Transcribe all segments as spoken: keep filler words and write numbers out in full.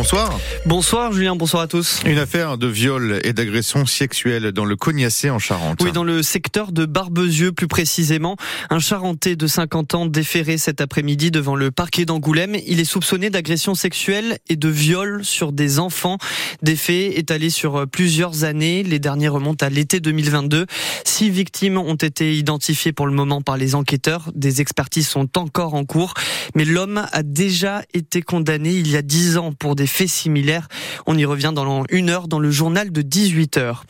bonsoir. Bonsoir Julien, bonsoir à tous. Une affaire de viol et d'agression sexuelle dans le Cognacé en Charente. Oui, dans le secteur de Barbezieux plus précisément. Un Charentais de cinquante ans déféré cet après-midi devant le parquet d'Angoulême. Il est soupçonné d'agression sexuelle et de viol sur des enfants. Des faits étalés sur plusieurs années. Les derniers remontent à l'été deux mille vingt-deux. Six victimes ont été identifiées pour le moment par les enquêteurs. Des expertises sont encore en cours. Mais l'homme a déjà été condamné il y a dix ans pour des faits similaires. On y revient dans une heure dans le journal de dix-huit heures.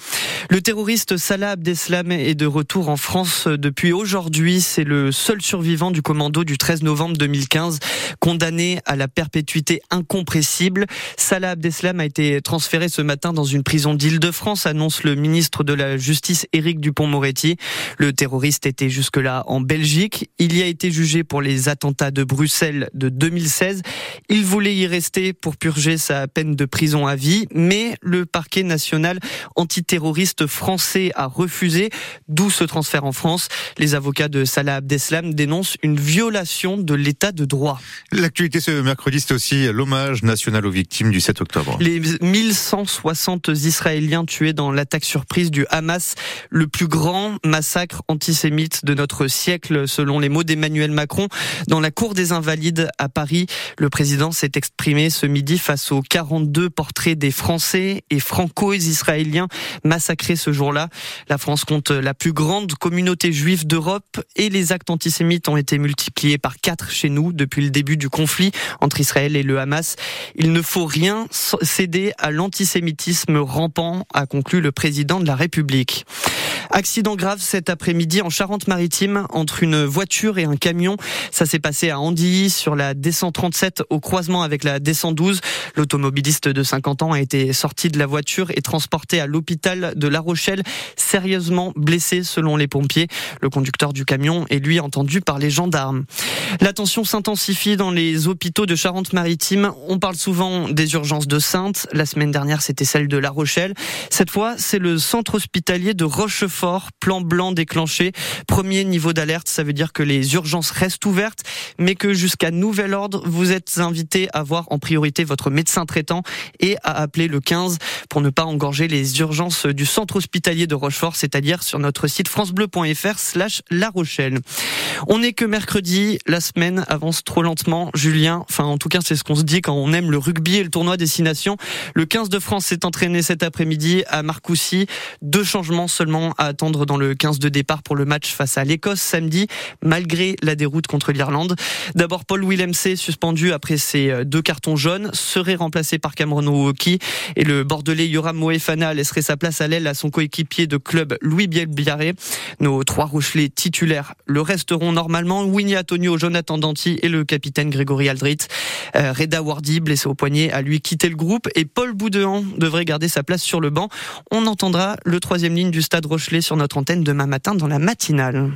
Le terroriste Salah Abdeslam est de retour en France depuis aujourd'hui. C'est le seul survivant du commando du treize novembre deux mille quinze, condamné à la perpétuité incompressible. Salah Abdeslam a été transféré ce matin dans une prison d'Île-de-France, annonce le ministre de la Justice Éric Dupond-Moretti. Le terroriste était jusque-là en Belgique. Il y a été jugé pour les attentats de Bruxelles de deux mille seize. Il voulait y rester pour purger sa peine de prison à vie, mais le parquet national antiterroriste français a refusé, d'où ce transfert en France. Les avocats de Salah Abdeslam dénoncent une violation de l'état de droit. L'actualité ce mercredi, c'est aussi l'hommage national aux victimes du sept octobre. Les mille cent soixante Israéliens tués dans l'attaque surprise du Hamas, le plus grand massacre antisémite de notre siècle, selon les mots d'Emmanuel Macron. Dans la cour des Invalides à Paris, le président s'est exprimé ce midi face aux quarante-deux portraits des Français et franco-israéliens massacrés ce jour-là. La France compte la plus grande communauté juive d'Europe et les actes antisémites ont été multipliés par quatre chez nous depuis le début du conflit entre Israël et le Hamas. Il ne faut rien céder à l'antisémitisme rampant, a conclu le président de la République. Accident grave cet après-midi en Charente-Maritime entre une voiture et un camion. Ça s'est passé à Andilly sur la D cent trente-sept au croisement avec la D cent douze. L'automobiliste de cinquante ans a été sorti de la voiture et transporté à l'hôpital de La Rochelle, sérieusement blessé selon les pompiers. Le conducteur du camion est lui entendu par les gendarmes. La tension s'intensifie dans les hôpitaux de Charente-Maritime. On parle souvent des urgences de Saintes. La semaine dernière, c'était celle de La Rochelle. Cette fois, c'est le centre hospitalier de Rochefort. Plan blanc déclenché. Premier niveau d'alerte, ça veut dire que les urgences restent ouvertes, mais que jusqu'à nouvel ordre, vous êtes invité à voir en priorité votre médecin traitant et à appeler le quinze pour ne pas engorger les urgences du centre hospitalier de Rochefort, c'est-à-dire sur notre site francebleu.fr slash La Rochelle. On n'est que mercredi, la semaine avance trop lentement, Julien. Enfin, en tout cas, c'est ce qu'on se dit quand on aime le rugby et le tournoi Destination. Le quinze de France s'est entraîné cet après-midi à Marcoussis. Deux changements seulement à attendre dans le quinze de départ pour le match face à l'Écosse samedi, malgré la déroute contre l'Irlande. D'abord, Paul Willemse, suspendu après ses deux cartons jaunes, serait remplacé par Cameron Woki et le Bordelais Yoram Moefana laisserait sa place à l'aile à son coéquipier de club Louis Bielle-Biarrey. Nos trois Rochelais titulaires le resteront normalement. Uini Atonio, Jonathan Danty et le capitaine Grégory Aldrit. Euh, Reda Wardi, blessé au poignet, a lui quitté le groupe et Paul Boudéhan devrait garder sa place sur le banc. On entendra le troisième ligne du stade Rochelais sur notre antenne demain matin dans la matinale.